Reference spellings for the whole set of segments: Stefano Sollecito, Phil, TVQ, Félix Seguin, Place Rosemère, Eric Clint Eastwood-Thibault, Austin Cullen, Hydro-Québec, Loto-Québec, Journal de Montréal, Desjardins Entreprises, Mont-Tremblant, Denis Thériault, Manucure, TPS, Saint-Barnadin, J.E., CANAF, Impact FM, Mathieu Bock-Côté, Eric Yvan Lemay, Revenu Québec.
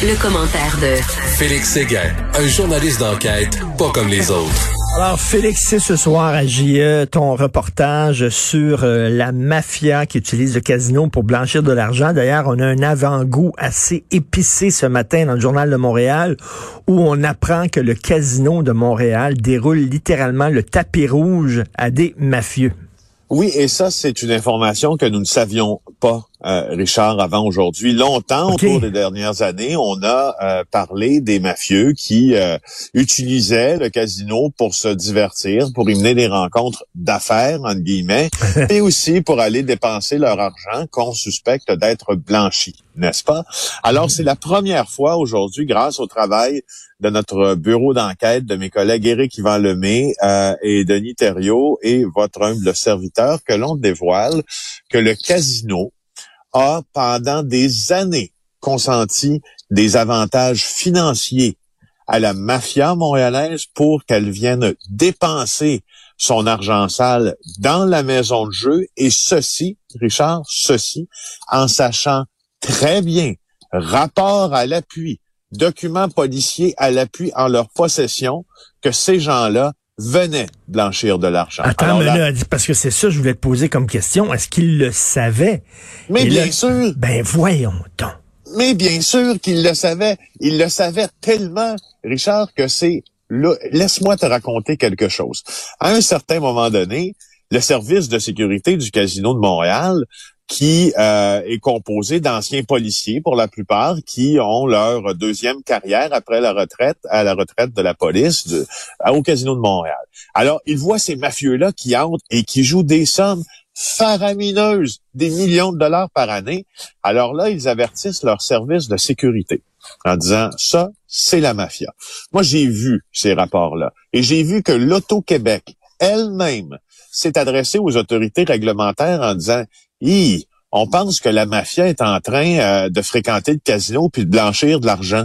Le commentaire de Félix Seguin, un journaliste d'enquête pas comme les autres. Alors Félix, c'est ce soir à J.E. ton reportage sur la mafia qui utilise le casino pour blanchir de l'argent. D'ailleurs, on a un avant-goût assez épicé ce matin dans le Journal de Montréal où on apprend que le casino de Montréal déroule littéralement le tapis rouge à des mafieux. Oui, et ça, c'est une information que nous ne savions pas, Richard, avant aujourd'hui. Longtemps, Au cours des dernières années, on a parlé des mafieux qui utilisaient le casino pour se divertir, pour y mener des rencontres d'affaires, entre guillemets, et aussi pour aller dépenser leur argent qu'on suspecte d'être blanchi, n'est-ce pas? Alors, c'est la première fois aujourd'hui, grâce au travail de notre bureau d'enquête, de mes collègues Eric Yvan Lemay et Denis Thériault et votre humble serviteur, que l'on dévoile que le casino a, pendant des années, consenti des avantages financiers à la mafia montréalaise pour qu'elle vienne dépenser son argent sale dans la maison de jeu. Et ceci, Richard, en sachant très bien, rapport à l'appui, documents policiers à l'appui en leur possession, que ces gens-là venaient blanchir de l'argent. Attends, là, parce que c'est ça que je voulais te poser comme question. Est-ce qu'ils le savaient? Mais bien sûr! Ben voyons donc! Mais bien sûr qu'ils le savaient. Ils le savaient tellement, Richard, que c'est... Là, laisse-moi te raconter quelque chose. À un certain moment donné, le service de sécurité du Casino de Montréal, qui est composé d'anciens policiers pour la plupart, qui ont leur deuxième carrière après la retraite, à la retraite de la police au Casino de Montréal. Alors, ils voient ces mafieux-là qui entrent et qui jouent des sommes faramineuses, des millions de dollars par année. Alors là, ils avertissent leur service de sécurité en disant « ça, c'est la mafia ». Moi, j'ai vu ces rapports-là et j'ai vu que Loto-Québec elle-même s'est adressée aux autorités réglementaires en disant « Hi, on pense que la mafia est en train de fréquenter le casino puis de blanchir de l'argent. »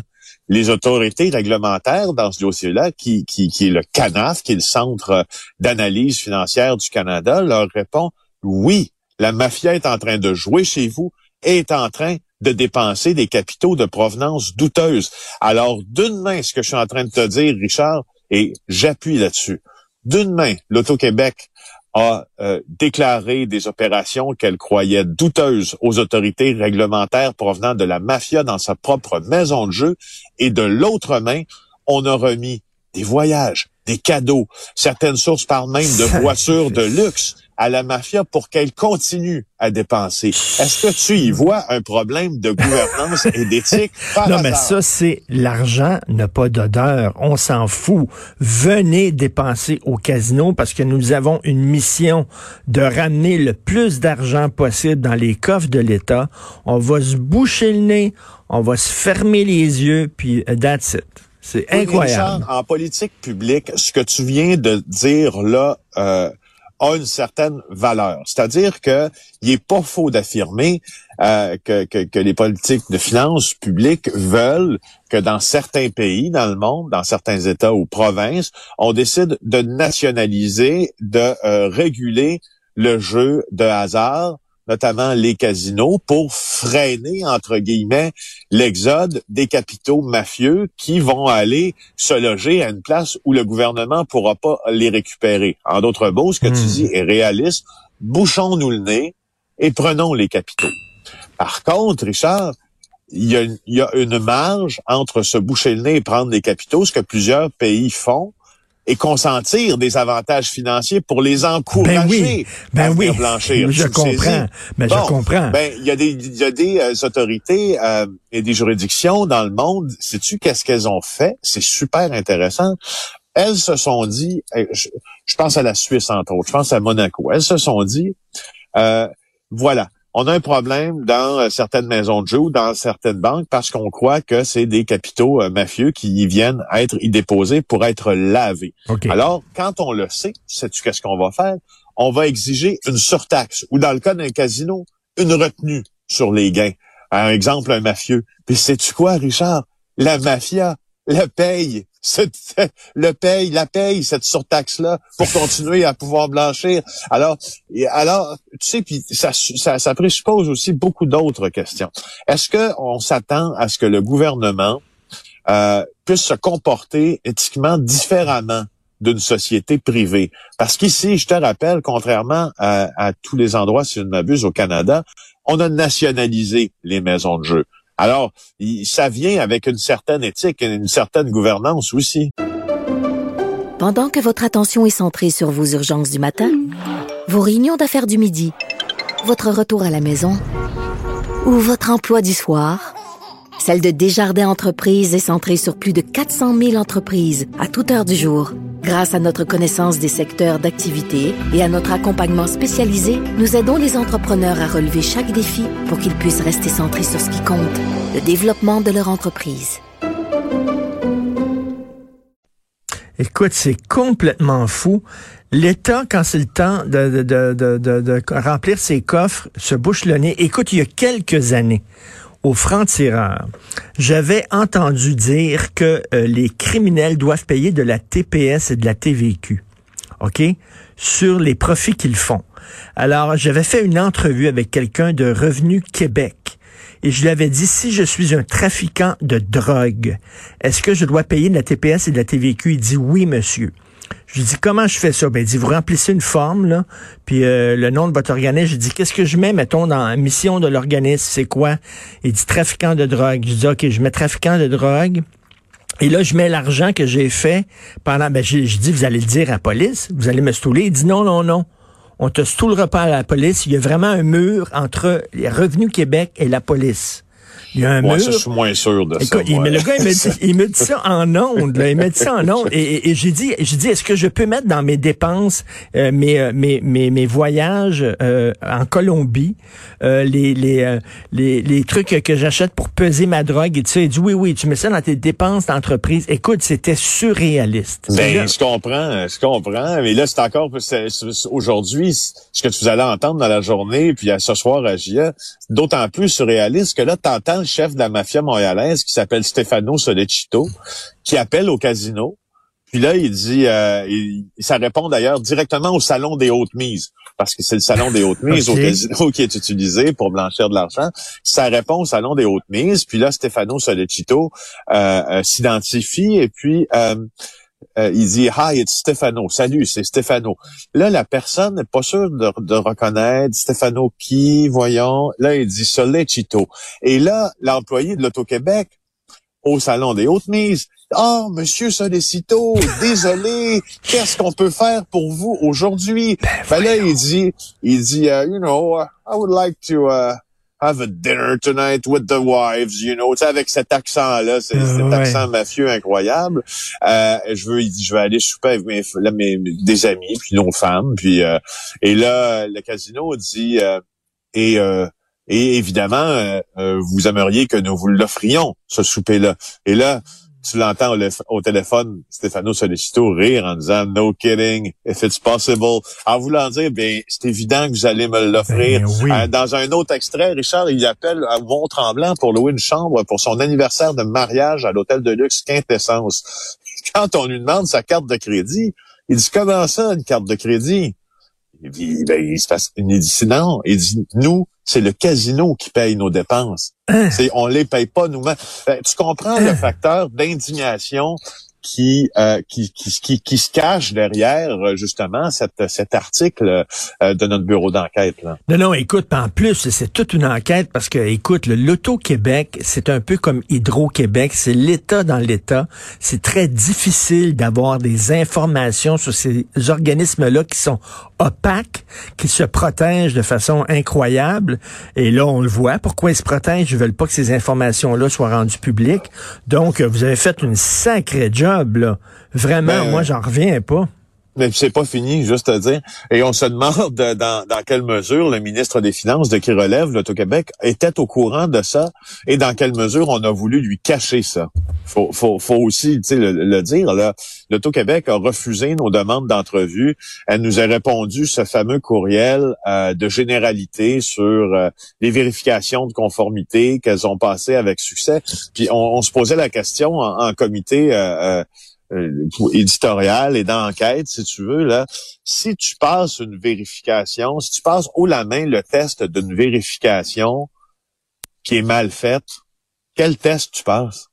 Les autorités réglementaires dans ce dossier-là, qui est le CANAF, qui est le Centre d'analyse financière du Canada, leur répond « Oui, la mafia est en train de jouer chez vous et est en train de dépenser des capitaux de provenance douteuse. » Alors, d'une main, ce que je suis en train de te dire, Richard, et j'appuie là-dessus, d'une main, l'Auto-Québec a déclaré des opérations qu'elle croyait douteuses aux autorités réglementaires provenant de la mafia dans sa propre maison de jeu. Et de l'autre main, on a remis des voyages, des cadeaux, certaines sources parlent même de voitures de luxe à la mafia pour qu'elle continue à dépenser. Est-ce que tu y vois un problème de gouvernance et d'éthique? Non, mais ça, c'est l'argent n'a pas d'odeur. On s'en fout. Venez dépenser au casino parce que nous avons une mission de ramener le plus d'argent possible dans les coffres de l'État. On va se boucher le nez, on va se fermer les yeux, puis that's it. C'est incroyable. Richard, en politique publique, ce que tu viens de dire là a une certaine valeur. C'est-à-dire que il est pas faux d'affirmer que les politiques de finances publiques veulent que dans certains pays, dans le monde, dans certains États ou provinces, on décide de nationaliser, de réguler le jeu de hasard, notamment les casinos, pour freiner, entre guillemets, l'exode des capitaux mafieux qui vont aller se loger à une place où le gouvernement pourra pas les récupérer. En d'autres mots, ce que tu dis est réaliste. Bouchons-nous le nez et prenons les capitaux. Par contre, Richard, il y a une marge entre se boucher le nez et prendre les capitaux, ce que plusieurs pays font, et consentir des avantages financiers pour les encourager à blanchir. Je comprends, mais bon, je comprends. Ben, il y a des autorités et des juridictions dans le monde. Sais-tu qu'est-ce qu'elles ont fait? C'est super intéressant. Elles se sont dit, je pense à la Suisse entre autres, je pense à Monaco. Elles se sont dit, voilà, On a un problème dans certaines maisons de jeu ou dans certaines banques parce qu'on croit que c'est des capitaux mafieux qui y viennent être y déposés pour être lavés. Okay. Alors, quand on le sait, sais-tu qu'est-ce qu'on va faire? On va exiger une surtaxe ou, dans le cas d'un casino, une retenue sur les gains. Un exemple, un mafieux. Puis sais-tu quoi, Richard? La mafia le paye. La paye, cette surtaxe-là, pour continuer à pouvoir blanchir. Alors, tu sais, puis ça présuppose aussi beaucoup d'autres questions. Est-ce qu'on s'attend à ce que le gouvernement puisse se comporter éthiquement différemment d'une société privée? Parce qu'ici, je te rappelle, contrairement à tous les endroits, si je ne m'abuse, au Canada, on a nationalisé les maisons de jeu. Alors, ça vient avec une certaine éthique et une certaine gouvernance aussi. Pendant que votre attention est centrée sur vos urgences du matin, vos réunions d'affaires du midi, votre retour à la maison ou votre emploi du soir, celle de Desjardins Entreprises est centrée sur plus de 400 000 entreprises à toute heure du jour. Grâce à notre connaissance des secteurs d'activité et à notre accompagnement spécialisé, nous aidons les entrepreneurs à relever chaque défi pour qu'ils puissent rester centrés sur ce qui compte, le développement de leur entreprise. Écoute, c'est complètement fou. L'État, quand c'est le temps de remplir ses coffres, se bouche le nez. Écoute, il y a quelques années, au franc-tireur, j'avais entendu dire que les criminels doivent payer de la TPS et de la TVQ, OK, sur les profits qu'ils font. Alors, j'avais fait une entrevue avec quelqu'un de Revenu Québec et je lui avais dit, si je suis un trafiquant de drogue, est-ce que je dois payer de la TPS et de la TVQ? Il dit, oui, monsieur. Je lui dis, comment je fais ça? Ben, il dit, vous remplissez une forme, là, puis le nom de votre organisme. Je lui dis, qu'est-ce que je mets, mettons, dans la mission de l'organisme, c'est quoi? Il dit, trafiquant de drogue. Je lui dis, OK, je mets trafiquant de drogue. Et là, je mets l'argent que j'ai fait pendant... Ben, je dis, vous allez le dire à la police? Vous allez me stouler? Il dit, non. On te stoulera pas à la police. Il y a vraiment un mur entre les Revenu Québec et la police. Il y a un mur. Ça, je suis moins sûr de ça. Mais le gars, il me dit ça en ondes. Là. Il me dit ça en ondes. Et j'ai dit, est-ce que je peux mettre dans mes dépenses, mes voyages en Colombie, les trucs que j'achète pour peser ma drogue et tout ça. Il dit, oui, tu mets ça dans tes dépenses d'entreprise. Écoute, c'était surréaliste. Ben, je comprends. Mais là, c'est encore aujourd'hui, ce que vous allez entendre dans la journée, puis à ce soir à J.E., d'autant plus surréaliste que là, t'entends le chef de la mafia montréalaise qui s'appelle Stefano Sollecito, qui appelle au casino. Puis là, il dit, ça répond d'ailleurs directement au salon des hautes mises, parce que c'est le salon des hautes mises okay. Au casino qui est utilisé pour blanchir de l'argent. Ça répond au salon des hautes mises. Puis là, Stefano Sollecito s'identifie et puis il dit « Hi, it's Stefano. Salut, c'est Stefano. » Là, la personne n'est pas sûre de reconnaître Stefano qui, voyons. Là, il dit « Sollecito. » Et là, l'employé de Loto-Québec, au salon des hautes mises, « Oh, monsieur Sollecito, désolé, qu'est-ce qu'on peut faire pour vous aujourd'hui? » Ben là, il dit « You know, I would like to... have a dinner tonight with the wives, you know. » Tu sais, avec cet accent-là, cet accent mafieux incroyable. Je vais aller souper avec des amis, puis nos femmes, puis et là, le casino dit et évidemment, vous aimeriez que nous vous l'offrions, ce souper-là. Et là, tu l'entends au téléphone, Stefano Sollecito rire en disant « No kidding, if it's possible ». En voulant dire « Bien, c'est évident que vous allez me l'offrir ben, ». Oui. Dans un autre extrait, Richard, il appelle à Mont-Tremblant pour louer une chambre pour son anniversaire de mariage à l'hôtel de luxe Quintessence. Quand on lui demande sa carte de crédit, il dit « Comment ça, une carte de crédit ?» Il dit « Sinon, il dit, nous, c'est le casino qui paye nos dépenses. » On les paye pas nous-mêmes. Tu comprends le facteur d'indignation qui se cache derrière justement cet article de notre bureau d'enquête là. Non, écoute, en plus c'est toute une enquête parce que écoute, le Loto-Québec, c'est un peu comme Hydro-Québec, c'est l'État dans l'État, c'est très difficile d'avoir des informations sur ces organismes là qui sont opaques, qui se protègent de façon incroyable et là on le voit pourquoi ils se protègent, ils veulent pas que ces informations là soient rendues publiques. Donc vous avez fait une sacrée job là. Vraiment, moi, j'en reviens pas. Mais c'est pas fini, juste à dire. Et on se demande dans quelle mesure le ministre des Finances, de qui relève Loto-Québec, était au courant de ça et dans quelle mesure on a voulu lui cacher ça. Faut aussi le dire. Là, Loto-Québec a refusé nos demandes d'entrevue. Elle nous a répondu ce fameux courriel de généralité sur les vérifications de conformité qu'elles ont passées avec succès. Puis on se posait la question en comité éditorial et d'enquête, si tu veux, là, si tu passes une vérification, si tu passes haut la main le test d'une vérification qui est mal faite, quel test tu passes?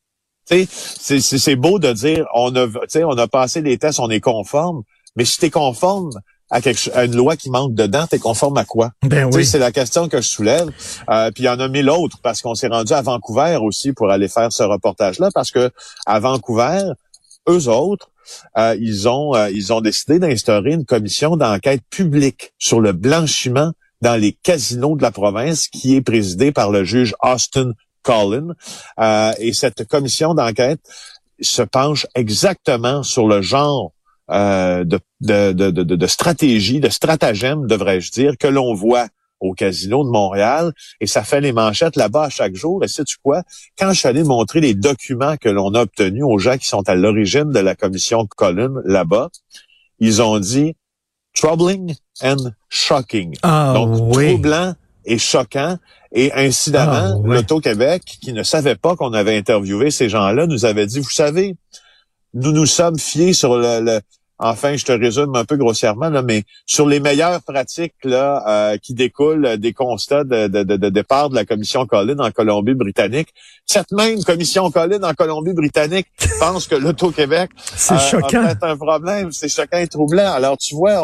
Tu sais, c'est beau de dire, on a passé les tests, on est conforme, mais si tu es conforme à une loi qui manque dedans, t'es conforme à quoi? Ben oui. C'est la question que je soulève. Puis il y en a mille autres, parce qu'on s'est rendu à Vancouver aussi pour aller faire ce reportage-là, parce que à Vancouver, eux autres, ils ont décidé d'instaurer une commission d'enquête publique sur le blanchiment dans les casinos de la province qui est présidée par le juge Austin Cullen. Et cette commission d'enquête se penche exactement sur le genre de stratégie, de stratagème, devrais-je dire, que l'on voit au casino de Montréal, et ça fait les manchettes là-bas à chaque jour. Et sais-tu quoi? Quand je suis allé montrer les documents que l'on a obtenus aux gens qui sont à l'origine de la commission Cullen là-bas, ils ont dit « troubling and shocking ». Donc, oui. Troublant et choquant. Et incidemment, oui. Loto-Québec, qui ne savait pas qu'on avait interviewé ces gens-là, nous avait dit « Vous savez, nous sommes fiés sur le enfin, je te résume un peu grossièrement, là, mais sur les meilleures pratiques là qui découlent des constats de départ de la commission Cullen en Colombie-Britannique. Cette même commission Cullen en Colombie-Britannique pense que l'Auto-Québec a peut-être un problème. C'est choquant et troublant. Alors, tu vois,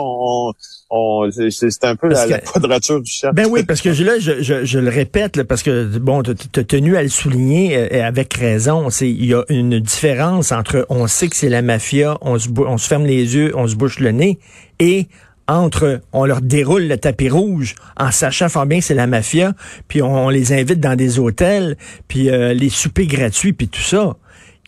c'est un peu la quadrature du cercle. Ben oui, parce que là, je le répète, là, parce que bon, tu as tenu à le souligner avec raison. Il y a une différence entre on sait que c'est la mafia, on se ferme les yeux, on se bouche le nez, et entre on leur déroule le tapis rouge en sachant fort bien que c'est la mafia, puis on les invite dans des hôtels, puis les soupers gratuits, puis tout ça.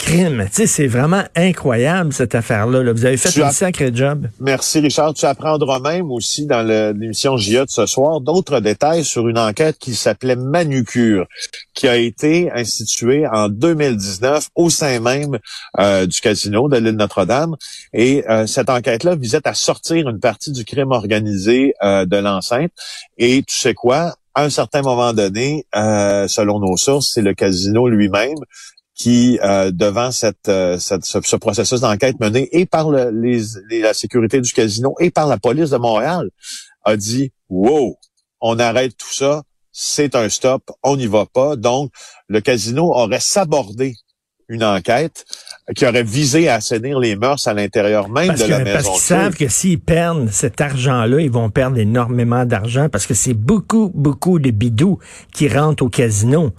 Crime, tu sais, c'est vraiment incroyable cette affaire-là. Là. Vous avez fait un sacré job. Merci Richard. Tu apprendras même aussi dans l'émission J.E. de ce soir d'autres détails sur une enquête qui s'appelait Manucure, qui a été instituée en 2019 au sein même du casino de l'île Notre-Dame. Et cette enquête-là visait à sortir une partie du crime organisé de l'enceinte. Et tu sais quoi? À un certain moment donné, selon nos sources, c'est le casino lui-même qui, devant ce processus d'enquête mené et par la sécurité du casino et par la police de Montréal, a dit « Wow, on arrête tout ça, c'est un stop, on n'y va pas ». Donc, le casino aurait sabordé une enquête qui aurait visé à assainir les mœurs à l'intérieur même de la maison. Parce qu'ils savent que s'ils perdent cet argent-là, ils vont perdre énormément d'argent parce que c'est beaucoup, beaucoup de bidous qui rentrent au casino.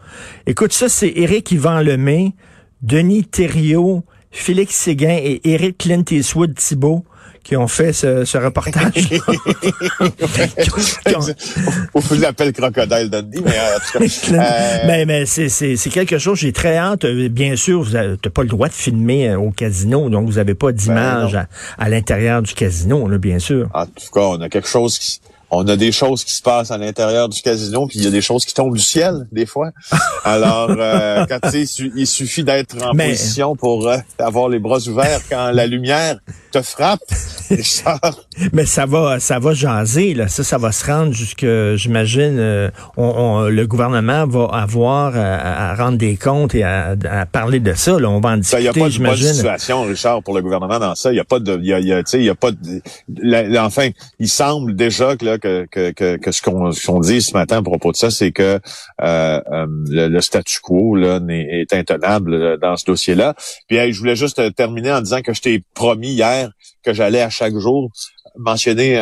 Écoute, ça, c'est Eric Yvan Lemay, Denis Thériault, Félix Seguin et Eric Clint Eastwood-Thibault qui ont fait ce reportage. Ou je l'appelle Crocodile Dundee, mais en tout cas... Mais c'est quelque chose, j'ai très hâte. Bien sûr, vous n'avez pas le droit de filmer au casino, donc vous n'avez pas d'image à l'intérieur du casino, là, bien sûr. En tout cas, on a quelque chose qui... On a des choses qui se passent à l'intérieur du casino, puis il y a des choses qui tombent du ciel, des fois. Alors, quand il suffit d'être en position pour avoir les bras ouverts quand la lumière te frappe. Mais ça va jaser, là. Ça va se rendre jusque, j'imagine, le gouvernement va avoir à rendre des comptes et à parler de ça. Là. On va en discuter. Il n'y a pas de bonne situation, Richard, pour le gouvernement dans ça. Il n'y a pas de, enfin, il semble déjà que là, que ce qu'on dit ce matin à propos de ça, c'est que le statu quo là est intenable là, dans ce dossier-là. Puis je voulais juste terminer en disant que je t'ai promis hier que j'allais à chaque jour mentionner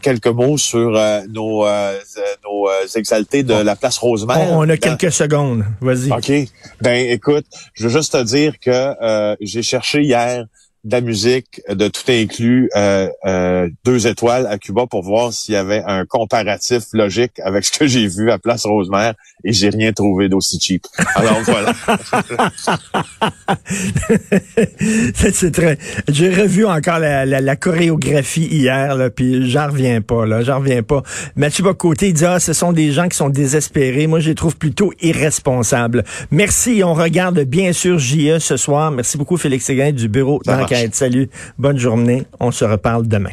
quelques mots sur nos exaltés de la place Rosemère. On a quelques secondes, vas-y. OK. Ben écoute, je veux juste te dire que j'ai cherché hier de la musique, de tout inclus, 2 étoiles à Cuba pour voir s'il y avait un comparatif logique avec ce que j'ai vu à Place Rosemère et j'ai rien trouvé d'aussi cheap. Alors voilà. C'est très. J'ai revu encore la chorégraphie hier, là, puis j'en reviens pas. Mathieu Bock-Côté dit ce sont des gens qui sont désespérés. Moi, je les trouve plutôt irresponsables. Merci. On regarde bien sûr J.E. ce soir. Merci beaucoup Félix Seguin du bureau d'enquête. Salut. Bonne journée. On se reparle demain.